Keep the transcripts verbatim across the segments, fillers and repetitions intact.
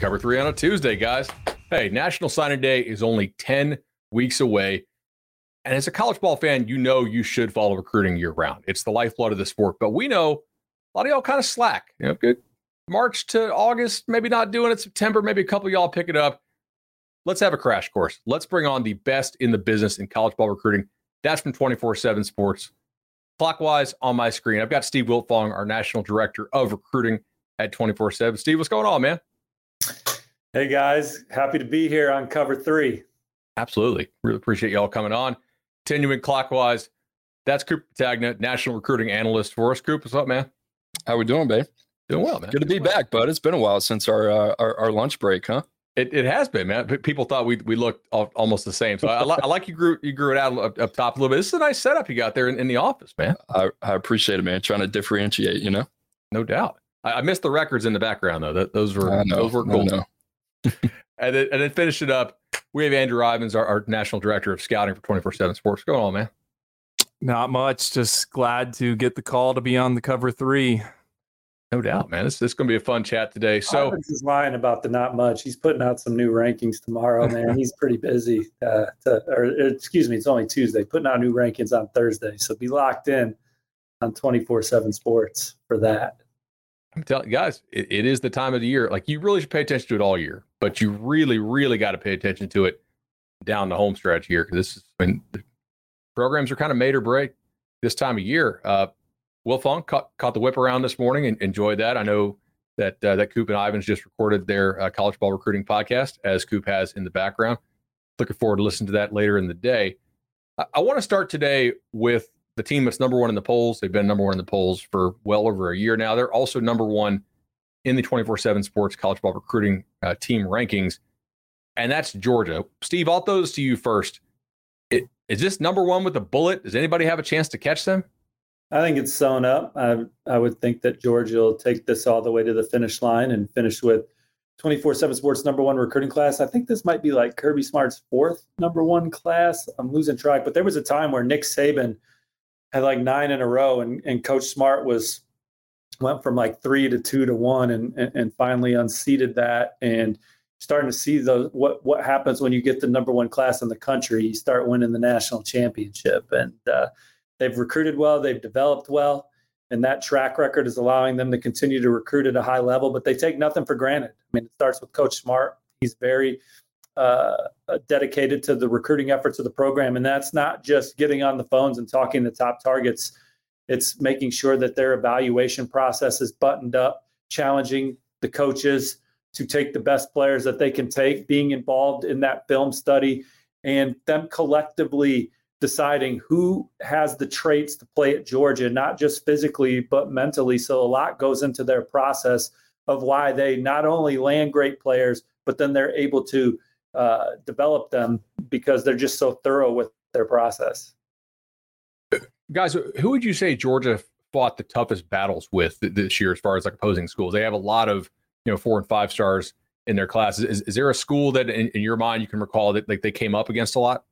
Cover three on a Tuesday, guys. Hey, National Signing Day is only ten weeks away. And as a college ball fan, you know you should follow recruiting year-round. It's the lifeblood of the sport. But we know a lot of y'all kind of slack. You know, good March to August, maybe not doing it. September, maybe a couple of y'all pick it up. Let's have a crash course. Let's bring on the best in the business in college ball recruiting. That's from twenty-four seven Sports. Clockwise on my screen, I've got Steve Wiltfong, our National Director of Recruiting at twenty-four seven. Steve, what's going on, man? Hey, guys. Happy to be here on Cover three. Absolutely. Really appreciate y'all coming on. Continuing clockwise, that's Coop Petagna, National Recruiting Analyst for us. Coop, what's up, man? How we doing, babe? Doing well, man. Good to be well. back, bud. It's been a while since our uh, our, our lunch break, huh? It it has been, man. People thought we we looked almost the same. So I, I like you grew you grew it out up, up top a little bit. This is a nice setup you got there in, in the office, man. I, I appreciate it, man. Trying to differentiate, you know? No doubt. I, I missed the records in the background, though. That, those were those were gold. and, then, and then finish it up. We have Andrew Ivins, our, our National Director of Scouting for twenty-four seven Sports. What's going on, man? Not much. Just glad to get the call to be on the Cover three. No doubt, man. This, this is going to be a fun chat today. So Ivins is lying about the not much. He's putting out some new rankings tomorrow, man. He's pretty busy. Uh, to, or excuse me, it's only Tuesday. Putting out new rankings on Thursday. So be locked in on twenty-four seven Sports for that. I'm telling you guys, it, it is the time of the year. Like, you really should pay attention to it all year, but you really, really got to pay attention to it down the home stretch here. Cause this is when the programs are kind of made or break this time of year. Uh, Will Funk caught, caught the whip around this morning and enjoyed that. I know that, uh, that Coop and Ivins just recorded their uh, college ball recruiting podcast, as Coop has in the background. Looking forward to listening to that later in the day. I, I want to start today with the team that's number one in the polls. They've been number one in the polls for well over a year now. They're also number one in the twenty-four seven Sports college ball recruiting uh, team rankings, and that's Georgia. Steve, I'll throw this to you first. It, is this number one with a bullet? Does anybody have a chance to catch them? I think it's sewn up. I, I would think that Georgia will take this all the way to the finish line and finish with twenty-four seven Sports number one recruiting class. I think this might be like Kirby Smart's fourth number one class. I'm losing track, but there was a time where Nick Saban had like nine in a row, and, and Coach Smart was went from like three to two to one, and and, and finally unseated that. And starting to see those what what happens when you get the number one class in the country. You start winning the national championship, and uh, they've recruited well, they've developed well, and that track record is allowing them to continue to recruit at a high level. But they take nothing for granted. I mean, it starts with Coach Smart. He's very Uh, dedicated to the recruiting efforts of the program. And that's not just getting on the phones and talking to top targets. It's making sure that their evaluation process is buttoned up, challenging the coaches to take the best players that they can take, being involved in that film study, and them collectively deciding who has the traits to play at Georgia, not just physically, but mentally. So a lot goes into their process of why they not only land great players, but then they're able to Uh, develop them because they're just so thorough with their process. Guys, who would you say Georgia fought the toughest battles with this year as far as like opposing schools? They have a lot of, you know, four and five stars in their classes. Is, is there a school that in, in your mind you can recall that like they came up against a lot?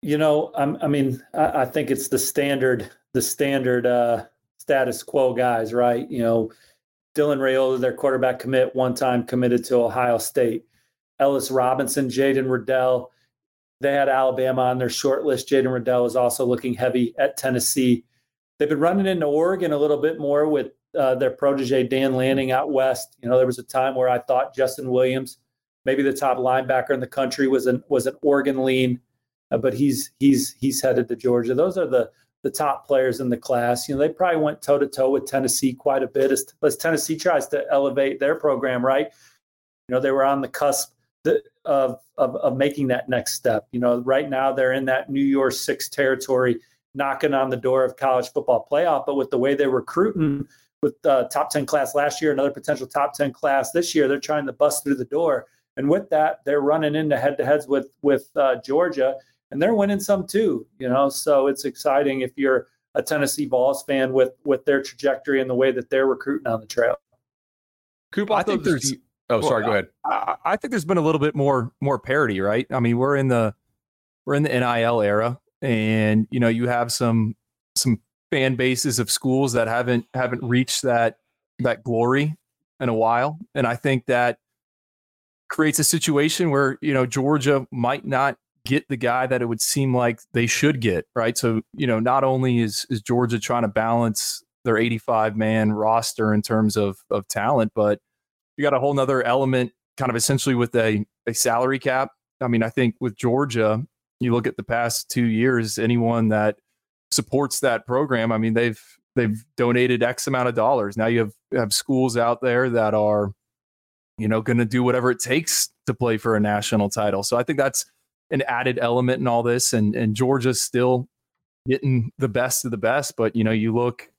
You know, I'm, I mean, I, I think it's the standard, the standard uh, status quo guys, right? You know, Dylan Rayola, their quarterback commit, one time committed to Ohio State. Ellis Robinson, Jaden Riddell, they had Alabama on their short list. Jaden Riddell is also looking heavy at Tennessee. They've been running into Oregon a little bit more with uh, their protege, Dan Lanning, out west. You know, there was a time where I thought Justin Williams, maybe the top linebacker in the country, was an was an Oregon lean, uh, but he's he's he's headed to Georgia. Those are the the top players in the class. You know, they probably went toe to toe with Tennessee quite a bit as, as Tennessee tries to elevate their program, right? You know, they were on the cusp of, of, of making that next step. You know, right now they're in that New Year's Six territory, knocking on the door of college football playoff. But with the way they're recruiting with the top ten class last year, another potential top ten class this year, they're trying to bust through the door. And with that, they're running into head-to-heads with, with uh, Georgia, and they're winning some too, you know. So it's exciting if you're a Tennessee Vols fan with with their trajectory and the way that they're recruiting on the trail. Coop, I, I think there's – Oh, sorry. Well, go ahead. I, I think there's been a little bit more more parity, right? I mean, we're in the we're in the N I L era, and you know, you have some some fan bases of schools that haven't haven't reached that that glory in a while, and I think that creates a situation where, you know, Georgia might not get the guy that it would seem like they should get, right? So, you know, not only is is Georgia trying to balance their eighty-five man roster in terms of of talent, but you got a whole nother element kind of essentially with a, a salary cap. I mean, I think with Georgia, you look at the past two years, anyone that supports that program, I mean, they've they've donated X amount of dollars. Now you have, have schools out there that are, you know, going to do whatever it takes to play for a national title. So I think that's an added element in all this. And, and Georgia's still getting the best of the best. But, you know, you look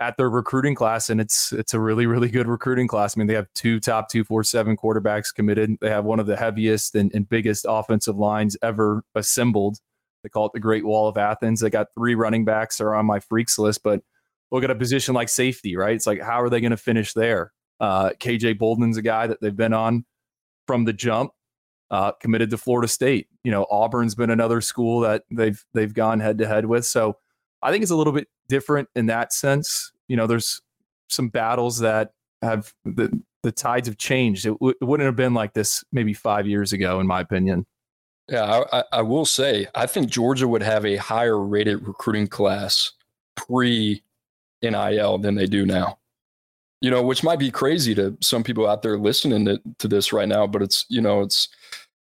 at their recruiting class, and it's it's a really, really good recruiting class. I mean, they have two top two forty-seven quarterbacks committed. They have one of the heaviest and, and biggest offensive lines ever assembled. They call it the Great Wall of Athens. They got three running backs that are on my freaks list, but look at a position like safety, right? It's like, how are they going to finish there? Uh, K J Bolden's a guy that they've been on from the jump, uh, committed to Florida State. You know, Auburn's been another school that they've they've gone head-to-head with. So I think it's a little bit different in that sense. You know, there's some battles that have the, the tides have changed. It, w- it wouldn't have been like this maybe five years ago, in my opinion. Yeah, I, I will say, I think Georgia would have a higher rated recruiting class pre-N I L than they do now. You know, which might be crazy to some people out there listening to, to this right now, but it's, you know, it's,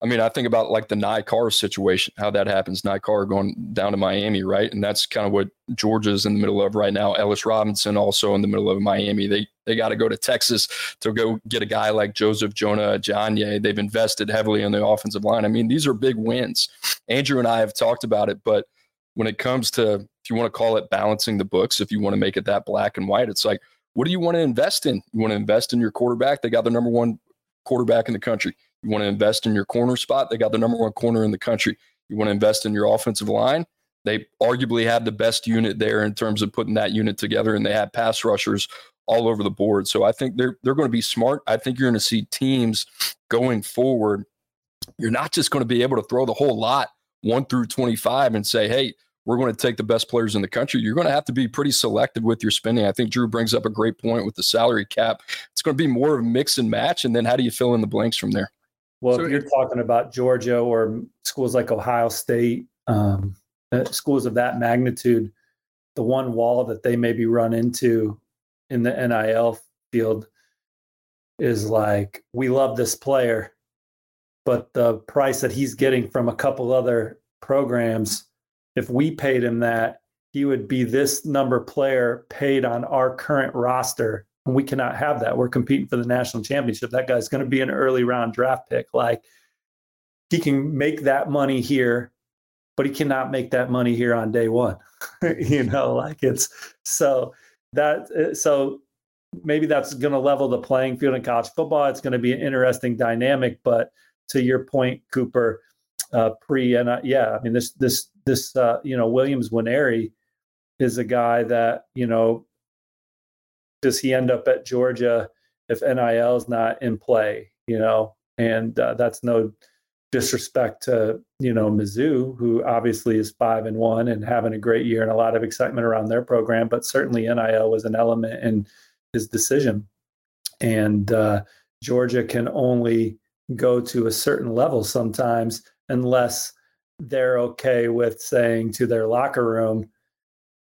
I mean, I think about like the NICAR situation, how that happens. NICAR going down to Miami, right? And that's kind of what Georgia's in the middle of right now. Ellis Robinson also in the middle of Miami. They they got to go to Texas to go get a guy like Joseph Jonah Janier. They've invested heavily in the offensive line. I mean, these are big wins. Andrew and I have talked about it, but when it comes to, if you want to call it balancing the books, if you want to make it that black and white, it's like, what do you want to invest in? You want to invest in your quarterback? They got the number one quarterback in the country. You want to invest in your corner spot? They got the number one corner in the country. You want to invest in your offensive line? They arguably have the best unit there in terms of putting that unit together, and they have pass rushers all over the board. So I think they're they're going to be smart. I think you're going to see teams going forward. You're not just going to be able to throw the whole lot, one through twenty-five, and say, hey, we're going to take the best players in the country. You're going to have to be pretty selective with your spending. I think Drew brings up a great point with the salary cap. It's going to be more of a mix and match, and then how do you fill in the blanks from there? Well, so if you're talking about Georgia or schools like Ohio State, um, schools of that magnitude, the one wall that they maybe run into in the N I L field is like, we love this player, but the price that he's getting from a couple other programs, if we paid him that, he would be this number player paid on our current roster. And we cannot have that. We're competing for the national championship. That guy's going to be an early round draft pick. Like, he can make that money here, but he cannot make that money here on day one. You know, like it's so that, so maybe that's going to level the playing field in college football. It's going to be an interesting dynamic, but to your point, Cooper, uh, pre and uh, yeah, I mean, this, this, this, uh, you know, Williams Winery is a guy that, you know, does he end up at Georgia if N I L is not in play, you know? And uh, that's no disrespect to, you know, Mizzou, who obviously is five and one and having a great year and a lot of excitement around their program, but certainly N I L was an element in his decision. And uh, Georgia can only go to a certain level sometimes unless they're okay with saying to their locker room,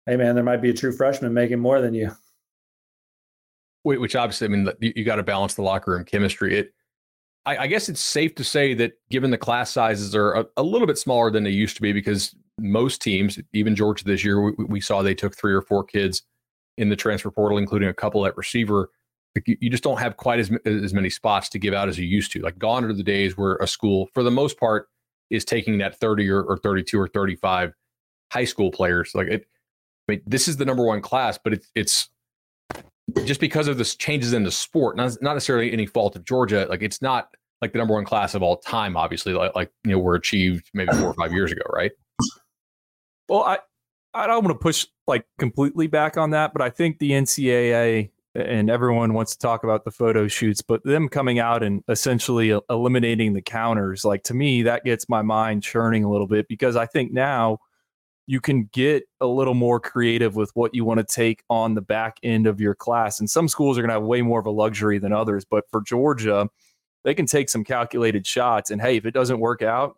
hey man, there might be a true freshman making more than you. Which obviously, I mean, you, you got to balance the locker room chemistry. It, I, I guess it's safe to say that given the class sizes are a, a little bit smaller than they used to be, because most teams, even Georgia this year, we, we saw they took three or four kids in the transfer portal, including a couple at receiver. Like, you, you just don't have quite as, as many spots to give out as you used to. Like, gone are the days where a school, for the most part, is taking that thirty or, or thirty-two or thirty-five high school players. Like, it, I mean, this is the number one class, but it's it's just because of this changes in the sport, not, not necessarily any fault of Georgia. Like, it's not like the number one class of all time, obviously, like, like you know, were achieved maybe four or five years ago, right? Well, I, I don't want to push like completely back on that, but I think the N C double A and everyone wants to talk about the photo shoots, but them coming out and essentially eliminating the counters, like, to me, that gets my mind churning a little bit, because I think now you can get a little more creative with what you want to take on the back end of your class. And some schools are going to have way more of a luxury than others, but for Georgia, they can take some calculated shots. And hey, if it doesn't work out,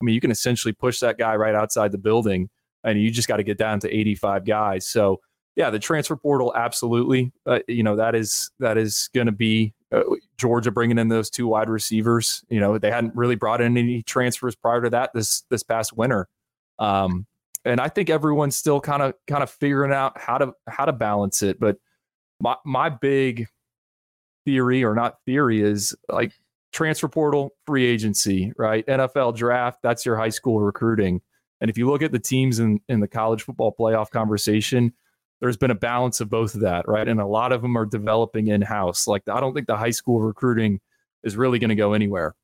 I mean, you can essentially push that guy right outside the building, and you just got to get down to eighty-five guys. So yeah, the transfer portal, absolutely. Uh, you know, that is that is going to be uh, Georgia bringing in those two wide receivers. You know, they hadn't really brought in any transfers prior to that this this past winter, um, and I think everyone's still kind of kind of figuring out how to how to balance it. But my my big theory, or not theory, is like transfer portal, free agency, right? N F L draft, that's your high school recruiting. And if you look at the teams in in the college football playoff conversation, there's been a balance of both of that, right? And a lot of them are developing in-house. Like, I don't think the high school recruiting is really going to go anywhere.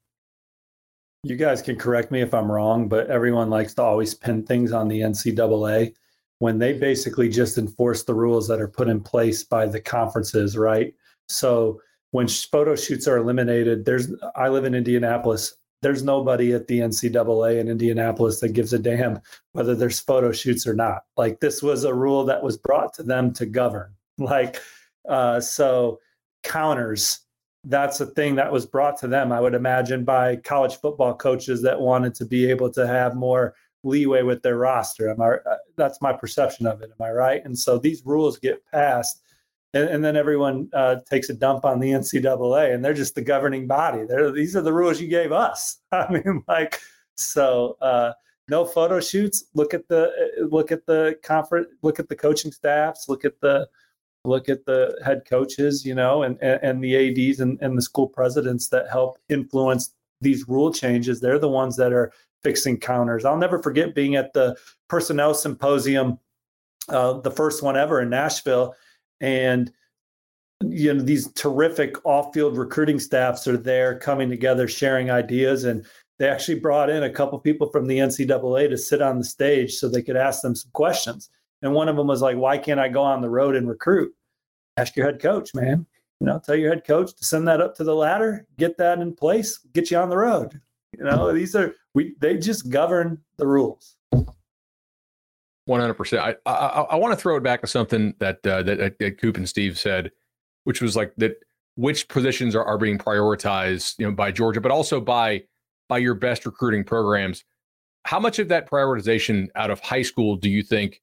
You guys can correct me if I'm wrong, but everyone likes to always pin things on the N C double A when they basically just enforce the rules that are put in place by the conferences, right? So when photo shoots are eliminated, there's I live in Indianapolis. There's nobody at the N C double A in Indianapolis that gives a damn whether there's photo shoots or not. Like, this was a rule that was brought to them to govern. Like, uh, so counters, that's a thing that was brought to them, I would imagine, by college football coaches that wanted to be able to have more leeway with their roster. Am I, that's my perception of it. Am I right? And so these rules get passed, and, and then everyone uh, takes a dump on the N C double A, and they're just the governing body. They're, these are the rules you gave us. I mean, like, so uh, no photo shoots. Look at the look at the conference. Look at the coaching staffs. Look at the look at the head coaches. You know, and and, and the A Ds and, and the school presidents that help influence these rule changes. They're the ones that are fixing counters. I'll never forget being at the personnel symposium, uh, the first one ever in Nashville. And, you know, these terrific off-field recruiting staffs are there coming together, sharing ideas. And they actually brought in a couple people from the N C double A to sit on the stage so they could ask them some questions. And one of them was like, why can't I go on the road and recruit? Ask your head coach, man. You know, tell your head coach to send that up to the ladder, get that in place, get you on the road. You know, these are, we they just govern the rules. one hundred percent. I I, I want to throw it back to something that uh, that, that Coop and Steve said, which was like that which positions are, are being prioritized, you know, by Georgia, but also by by your best recruiting programs. How much of that prioritization out of high school do you think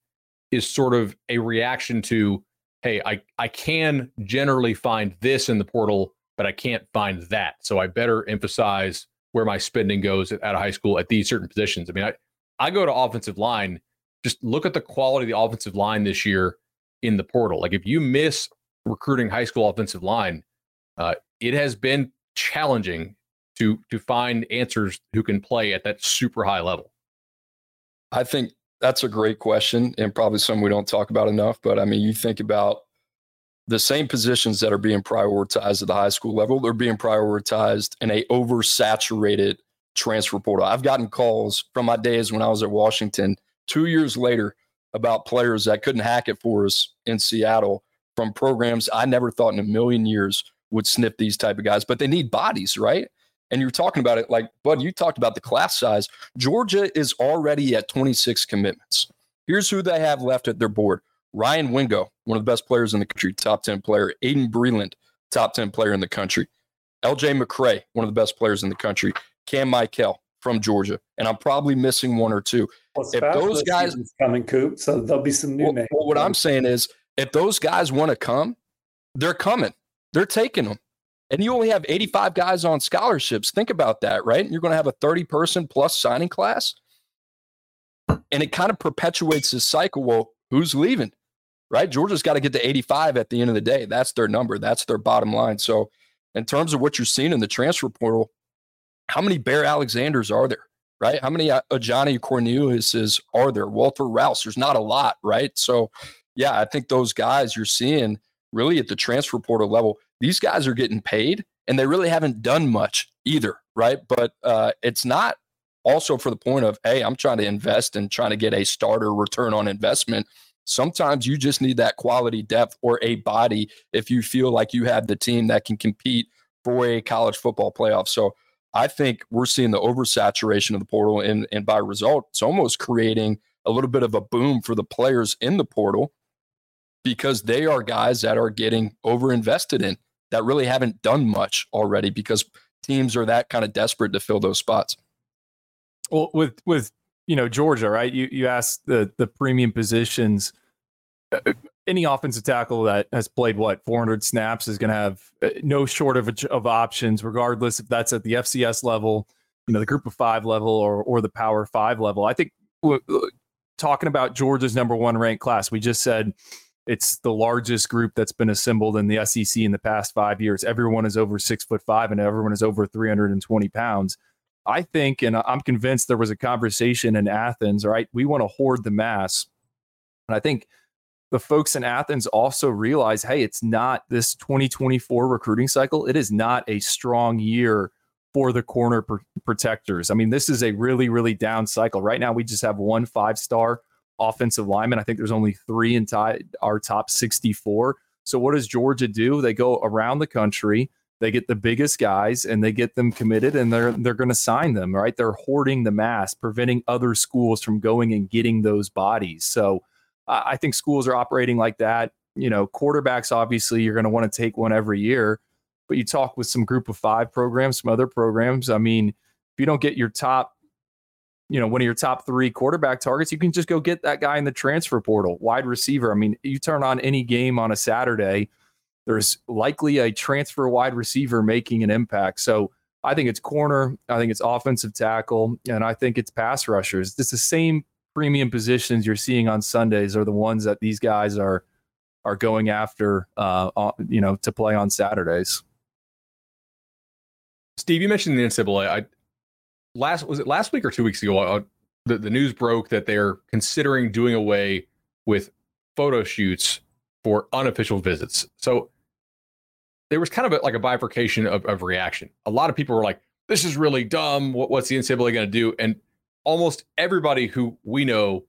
is sort of a reaction to, hey, I I can generally find this in the portal, but I can't find that, so I better emphasize where my spending goes out of high school at these certain positions? I mean, I I go to offensive line. Just look at the quality of the offensive line this year in the portal. Like, if you miss recruiting high school offensive line, uh, it has been challenging to to find answers who can play at that super high level. I think that's a great question, and probably something we don't talk about enough. But I mean, you think about the same positions that are being prioritized at the high school level, they're being prioritized in a oversaturated transfer portal. I've gotten calls from my days when I was at Washington two years later about players that couldn't hack it for us in Seattle from programs I never thought in a million years would sniff these type of guys, but they need bodies, right? And you're talking about it like, Bud, you talked about the class size. Georgia is already at twenty-six commitments. Here's who they have left at their board. Ryan Wingo, one of the best players in the country, top ten player. Aiden Breland, top ten player in the country. L J McCray, one of the best players in the country. Cam Michael from Georgia, and I'm probably missing one or two. Well, if those guys coming, Coop, so there'll be some new well, names. Well, what I'm saying is, if those guys want to come, they're coming. They're taking them. And you only have eighty-five guys on scholarships. Think about that, right? You're going to have a thirty-person plus signing class. And it kind of perpetuates this cycle. Well, who's leaving, right? Georgia's got to get to eighty-five at the end of the day. That's their number. That's their bottom line. So in terms of what you're seeing in the transfer portal, how many Bear Alexanders are there, right? How many uh, Johnny Corneliuses are there? Walter Rouse, there's not a lot, right? So, yeah, I think those guys you're seeing really at the transfer portal level, these guys are getting paid, and they really haven't done much either, right? But uh, it's not also for the point of, hey, I'm trying to invest and trying to get a starter return on investment. Sometimes you just need that quality depth or a body if you feel like you have the team that can compete for a college football playoff. So I think we're seeing the oversaturation of the portal, and, and by result, it's almost creating a little bit of a boom for the players in the portal because they are guys that are getting overinvested in, that really haven't done much already because teams are that kind of desperate to fill those spots. Well, with, with, you know, Georgia, right. You, you asked the, the premium positions, any offensive tackle that has played what four hundred snaps is going to have no shortage of, of options, regardless if that's at the F C S level, you know, the group of five level or, or the power five level. I think w- w- talking about Georgia's number one ranked class, we just said, it's the largest group that's been assembled in the S E C in the past five years. Everyone is over six foot five and everyone is over three hundred twenty pounds. I think, and I'm convinced there was a conversation in Athens, right? We want to hoard the mass. And I think the folks in Athens also realize, hey, it's not this twenty twenty-four recruiting cycle. It is not a strong year for the corner pr- protectors. I mean, this is a really, really down cycle. Right now, we just have one five-star offensive lineman. I think there's only three in t- our top sixty-four. So what does Georgia do? They go around the country, they get the biggest guys, and they get them committed, and they're they're going to sign them, right? They're hoarding the mass, preventing other schools from going and getting those bodies. So uh, I think schools are operating like that. You know, quarterbacks, obviously, you're going to want to take one every year, but you talk with some group of five programs, some other programs. I mean, if you don't get your top you know, one of your top three quarterback targets, you can just go get that guy in the transfer portal, wide receiver. I mean, you turn on any game on a Saturday, there's likely a transfer wide receiver making an impact. So I think it's corner, I think it's offensive tackle, and I think it's pass rushers. It's the same premium positions you're seeing on Sundays are the ones that these guys are are going after, uh, you know, to play on Saturdays. Steve, you mentioned the N C double A. I, Last was it last week or two weeks ago? Uh, the, the news broke that they're considering doing away with photo shoots for unofficial visits. So there was kind of a, like a bifurcation of, of reaction. A lot of people were like, "This is really dumb. What, what's the N C double A going to do?" And almost everybody who we know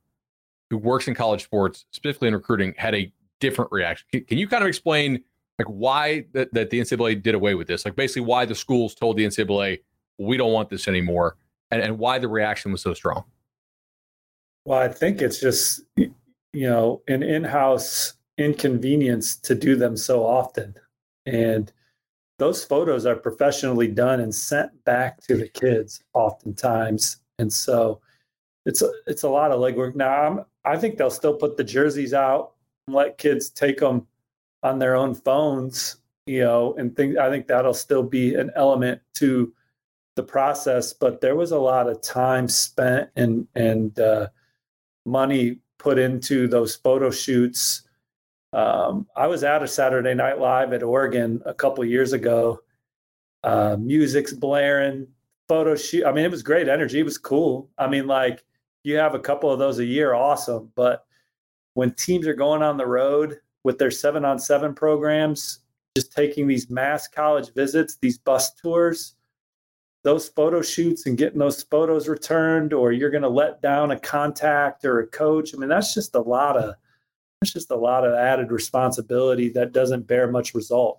who works in college sports, specifically in recruiting, had a different reaction. Can, can you kind of explain like why that, that the N C double A did away with this? Like basically why the schools told the N C double A, we don't want this anymore, and, and why the reaction was so strong. Well, I think it's just, you know, an in-house inconvenience to do them so often. And those photos are professionally done and sent back to the kids oftentimes. And so it's a, it's a lot of legwork. Now, I'm, I think they'll still put the jerseys out and let kids take them on their own phones, you know, and things. I think that'll still be an element to the process, but there was a lot of time spent and and uh, money put into those photo shoots. Um, I was at a Saturday Night Live at Oregon a couple years ago. Uh, music's blaring, photo shoot. I mean, it was great energy. It was cool. I mean, like you have a couple of those a year, awesome. But when teams are going on the road with their seven-on-seven programs, just taking these mass college visits, these bus tours, those photo shoots and getting those photos returned, or you're going to let down a contact or a coach. I mean, that's just a lot of, that's just a lot of added responsibility that doesn't bear much result.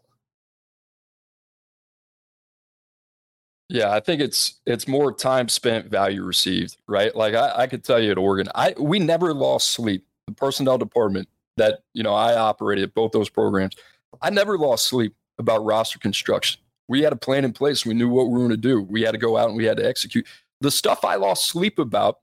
Yeah. I think it's, it's more time spent, value received, right? Like I, I could tell you at Oregon, I, we never lost sleep. The personnel department that, you know, I operated both those programs. I never lost sleep about roster construction. We had a plan in place. We knew what we were going to do. We had to go out and we had to execute. The stuff I lost sleep about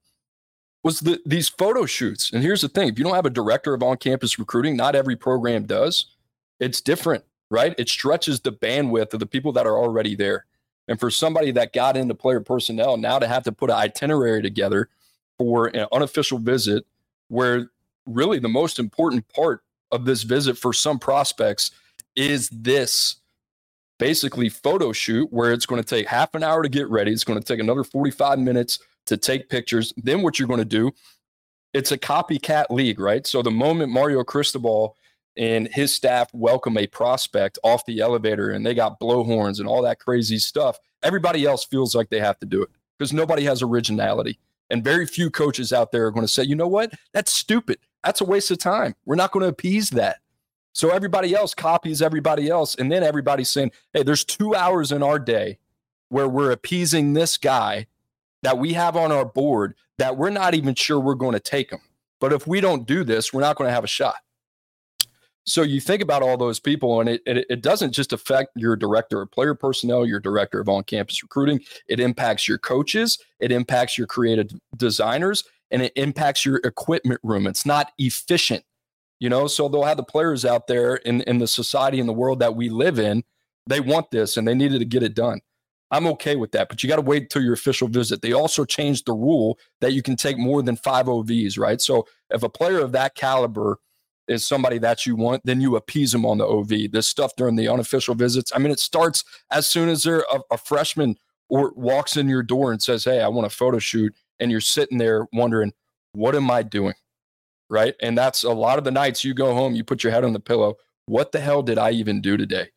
was the, these photo shoots. And here's the thing. If you don't have a director of on-campus recruiting, not every program does. It's different right? It stretches the bandwidth of the people that are already there. And for somebody that got into player personnel, now to have to put an itinerary together for an unofficial visit, where really the most important part of this visit for some prospects is this basically photo shoot, where it's going to take half an hour to get ready. It's going to take another forty-five minutes to take pictures. Then what you're going to do, it's a copycat league, right? So the moment Mario Cristobal and his staff welcome a prospect off the elevator and they got blowhorns and all that crazy stuff, everybody else feels like they have to do it because nobody has originality. And very few coaches out there are going to say, you know what? That's stupid. That's a waste of time. We're not going to appease that. So everybody else copies everybody else. And then everybody's saying, hey, there's two hours in our day where we're appeasing this guy that we have on our board that we're not even sure we're going to take him. But if we don't do this, we're not going to have a shot. So you think about all those people, and it, it, it doesn't just affect your director of player personnel, your director of on-campus recruiting. It impacts your coaches. It impacts your creative designers, and it impacts your equipment room. It's not efficient, you know? So they'll have the players out there in, in the society and the world that we live in. They want this, and they needed to get it done. I'm okay with that, but you got to wait until your official visit. They also changed the rule that you can take more than five O Vs, right? So if a player of that caliber is somebody that you want, then you appease them on the O V. This stuff during the unofficial visits, I mean, it starts as soon as they're a, a freshman or walks in your door and says, hey, I want a photo shoot. And you're sitting there wondering, what am I doing? Right. And that's a lot of the nights you go home, you put your head on the pillow. What the hell did I even do today?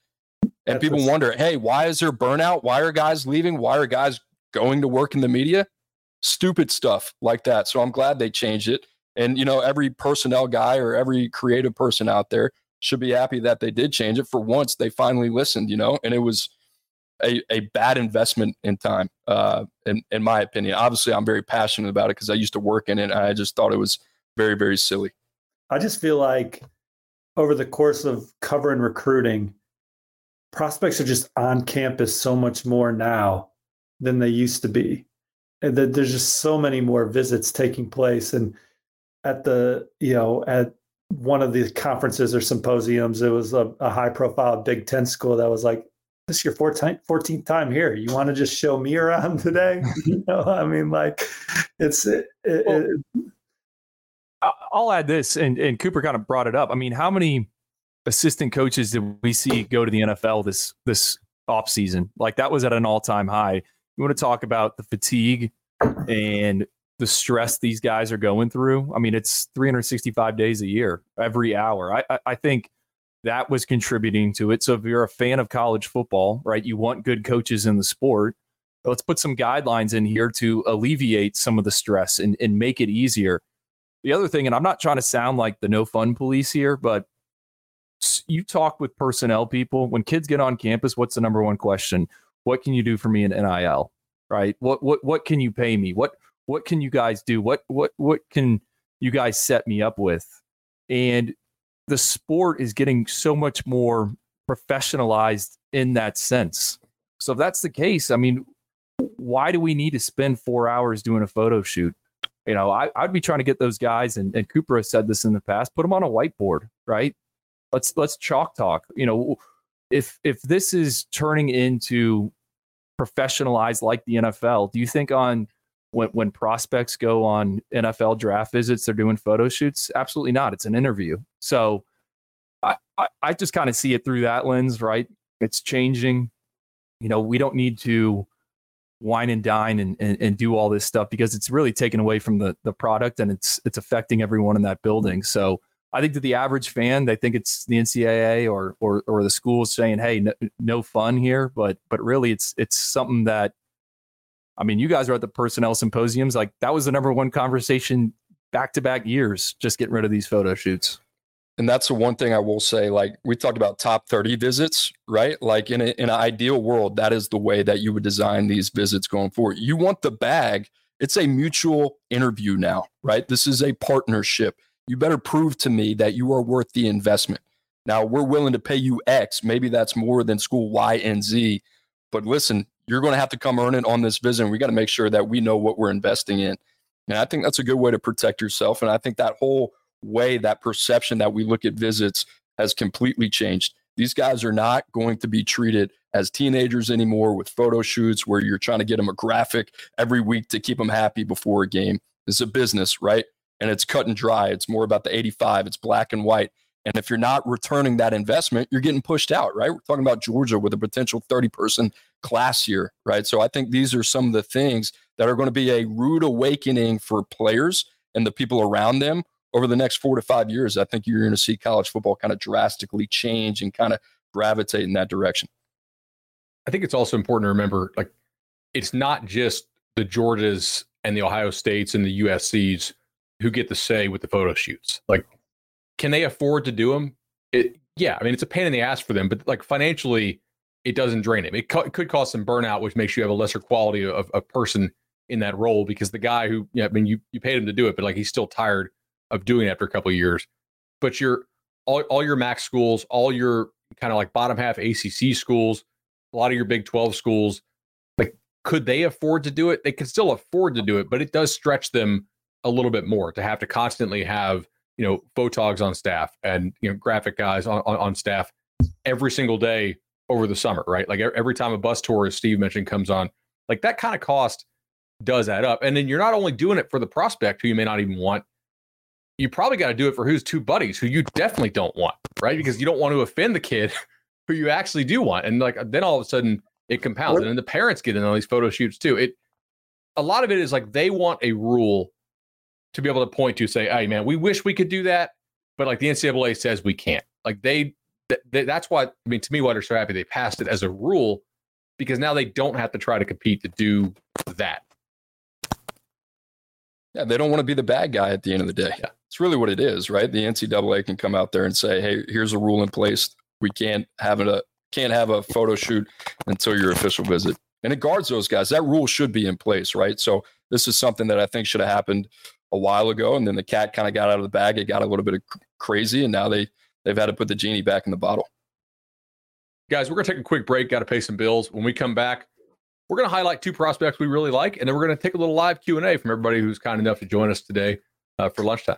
And that's people what's... wonder, hey, why is there burnout? Why are guys leaving? Why are guys going to work in the media? Stupid stuff like that. So I'm glad they changed it. And, you know, every personnel guy or every creative person out there should be happy that they did change it. For once, they finally listened, you know, and it was a, a bad investment in time, uh, in, in my opinion. Obviously, I'm very passionate about it because I used to work in it, and I just thought it was very, very silly. I just feel like over the course of cover and recruiting, prospects are just on campus so much more now than they used to be. And that there's just so many more visits taking place. And at the, you know, at one of the conferences or symposiums, it was a, a high profile Big Ten school that was like, this is your fourteenth time here. You want to just show me around today? You know, I mean, like it's, it, it, well, I'll add this, and, and Cooper kind of brought it up. I mean, how many assistant coaches did we see go to the N F L this, this off season? Like that was at an all time high. You want to talk about the fatigue and the stress these guys are going through. I mean, it's three hundred sixty-five days a year, every hour. I, I I think that was contributing to it. So if you're a fan of college football, right, you want good coaches in the sport. Let's put some guidelines in here to alleviate some of the stress and, and make it easier. The other thing, and I'm not trying to sound like the no fun police here, but you talk with personnel people. When kids get on campus, what's the number one question? What can you do for me in N I L, right? What what what can you pay me? What What can you guys do? What what what can you guys set me up with? And the sport is getting so much more professionalized in that sense. So if that's the case, I mean, why do we need to spend four hours doing a photo shoot? You know, I, I'd be trying to get those guys, and, and Cooper has said this in the past, put them on a whiteboard, right? Let's let's chalk talk. You know, if if this is turning into professionalized like the N F L, do you think on When, when prospects go on N F L draft visits, they're doing photo shoots? Absolutely not. It's an interview. So I, I, I just kind of see it through that lens, right? It's changing. You know, we don't need to wine and dine and, and, and do all this stuff because it's really taken away from the, the product, and it's, it's affecting everyone in that building. So I think that the average fan, they think it's the N C A A or, or, or the school saying, hey, no, no fun here, but, but really it's, it's something that, I mean, you guys are at the personnel symposiums. Like that was the number one conversation back-to-back years, just getting rid of these photo shoots. And that's the one thing I will say, like we talked about top thirty visits, right? Like in, a, in an ideal world, that is the way that you would design these visits going forward. You want the bag. It's a mutual interview now, right? This is a partnership. You better prove to me that you are worth the investment. Now we're willing to pay you X. Maybe that's more than school Y and Z, but listen, you're going to have to come earn it on this visit. And we got to make sure that we know what we're investing in. And I think that's a good way to protect yourself. And I think that whole way, that perception that we look at visits has completely changed. These guys are not going to be treated as teenagers anymore with photo shoots where you're trying to get them a graphic every week to keep them happy before a game. It's a business, right? And it's cut and dry. It's more about the eighty-five. It's black and white. And if you're not returning that investment, you're getting pushed out, right? We're talking about Georgia with a potential thirty-person class here, right? So I think these are some of the things that are going to be a rude awakening for players and the people around them over the next four to five years. I think you're going to see college football kind of drastically change and kind of gravitate in that direction. I think it's also important to remember, like, it's not just the Georgias and the Ohio States and the U S Cs who get the say with the photo shoots. Like, can they afford to do them? It, yeah, I mean, it's a pain in the ass for them, but like financially, it doesn't drain them. It, co- it could cause some burnout, which makes you have a lesser quality of a person in that role, because the guy who, yeah, I mean, you, you paid him to do it, but like he's still tired of doing it after a couple of years. But your all, all your MAC schools, all your kind of like bottom half A C C schools, a lot of your Big twelve schools, like, could they afford to do it? They can still afford to do it, but it does stretch them a little bit more to have to constantly have, you know, photogs on staff and, you know, graphic guys on, on, on staff every single day over the summer, right? Like every time a bus tour, as Steve mentioned, comes on, like that kind of cost does add up. And then you're not only doing it for the prospect who you may not even want, you probably got to do it for who's two buddies who you definitely don't want, right? Because you don't want to offend the kid who you actually do want. And like, then all of a sudden it compounds. And then the parents get in on these photo shoots too. It, a lot of it is like, they want a rule to be able to point to, say, hey man, we wish we could do that, but like the N C double A says we can't. Like they, th- they that's why, I mean, to me, why they're so happy they passed it as a rule, because now they don't have to try to compete to do that. Yeah, they don't want to be the bad guy at the end of the day. Yeah. It's really what it is, right? The N C double A can come out there and say, hey, here's a rule in place. We can't have a can't have a photo shoot until your official visit. And it guards those guys. That rule should be in place, right? So this is something that I think should have happened a while ago, and then the cat kind of got out of the bag. It got a little bit of crazy, and now they they've had to put the genie back in the bottle. Guys, we're gonna take a quick break. Got to pay some bills. When we come back, we're gonna highlight two prospects we really like, and then we're gonna take a little live Q and A from everybody who's kind enough to join us today uh, for lunchtime.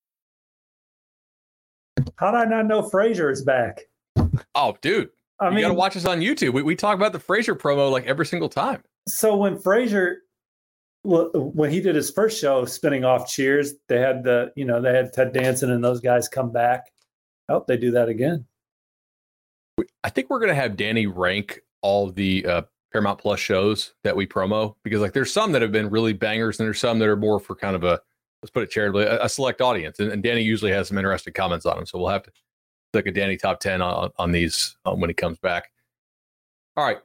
How did I not know Frazier is back? Oh, dude. I you mean, gotta watch us on YouTube. We we talk about the Frazier promo like every single time. So when Frazier, when he did his first show, spinning off Cheers, they had the, you know, they had Ted Danson and those guys come back. I hope they do that again. I think we're gonna have Danny rank all the uh, Paramount Plus shows that we promo, because like there's some that have been really bangers and there's some that are more for kind of a, let's put it charitably, a, a select audience. And, and Danny usually has some interesting comments on them. So we'll have to look at Danny top ten on, on these um, when he comes back. All right.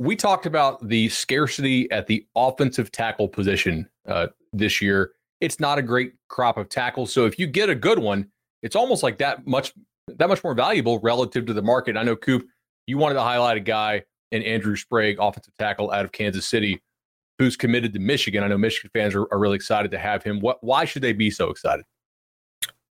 We talked about the scarcity at the offensive tackle position uh, this year. It's not a great crop of tackles. So if you get a good one, it's almost like that much, that much more valuable relative to the market. I know, Coop, you wanted to highlight a guy in Andrew Sprague, offensive tackle out of Kansas City, who's committed to Michigan. I know Michigan fans are, are really excited to have him. What? Why should they be so excited?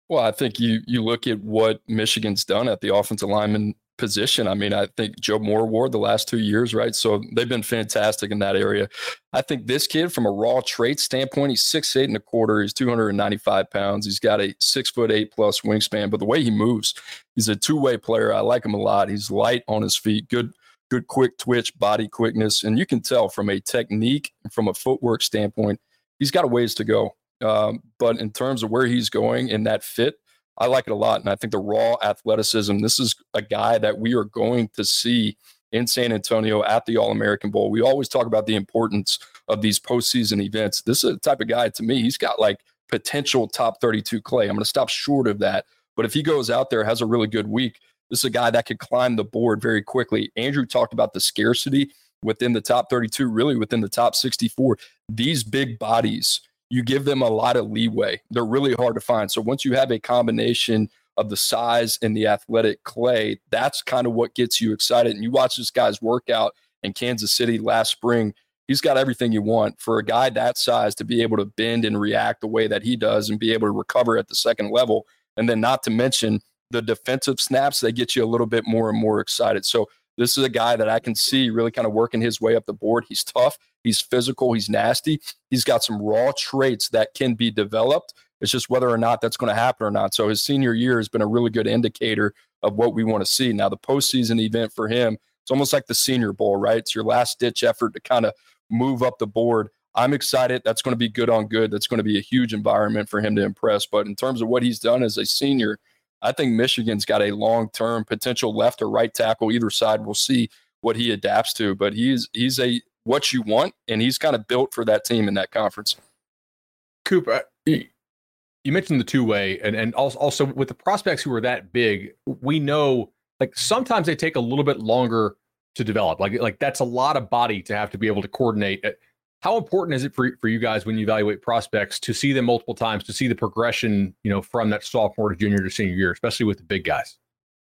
Well, I think you you look at what Michigan's done at the offensive lineman position. I mean, I think Joe Moore Award the last two years, right? So they've been fantastic in that area. I think this kid, from a raw trait standpoint, he's six eight and a quarter. He's two hundred ninety-five pounds. He's got a six foot eight plus wingspan. But the way he moves, he's a two way player. I like him a lot. He's light on his feet. Good. Good quick twitch, body quickness, and you can tell from a technique, from a footwork standpoint, he's got a ways to go. Um, but in terms of where he's going in that fit, I like it a lot. And I think the raw athleticism, this is a guy that we are going to see in San Antonio at the All-American Bowl. We always talk about the importance of these postseason events. This is the type of guy, to me, he's got like potential top thirty-two clay. I'm going to stop short of that. But if he goes out there, has a really good week, this is a guy that could climb the board very quickly. Andrew talked about the scarcity within the top thirty-two, really within the top sixty-four. These big bodies, you give them a lot of leeway. They're really hard to find. So once you have a combination of the size and the athletic clay, that's kind of what gets you excited. And you watch this guy's workout in Kansas City last spring. He's got everything you want for a guy that size to be able to bend and react the way that he does and be able to recover at the second level. And then not to mention the defensive snaps, they get you a little bit more and more excited. So this is a guy that I can see really kind of working his way up the board. He's tough. He's physical. He's nasty. He's got some raw traits that can be developed. It's just whether or not that's going to happen or not. So his senior year has been a really good indicator of what we want to see. Now, the postseason event for him, it's almost like the Senior Bowl, right? It's your last-ditch effort to kind of move up the board. I'm excited. That's going to be good on good. That's going to be a huge environment for him to impress. But in terms of what he's done as a senior, I think Michigan's got a long-term potential left or right tackle. Either side, we'll see what he adapts to. But he's he's a what you want, and he's kind of built for that team in that conference. Coop, you mentioned the two-way, and, and also with the prospects who are that big, we know like sometimes they take a little bit longer to develop. Like, like that's a lot of body to have to be able to coordinate. How important is it for, for you guys when you evaluate prospects to see them multiple times, to see the progression, you know, from that sophomore to junior to senior year, especially with the big guys?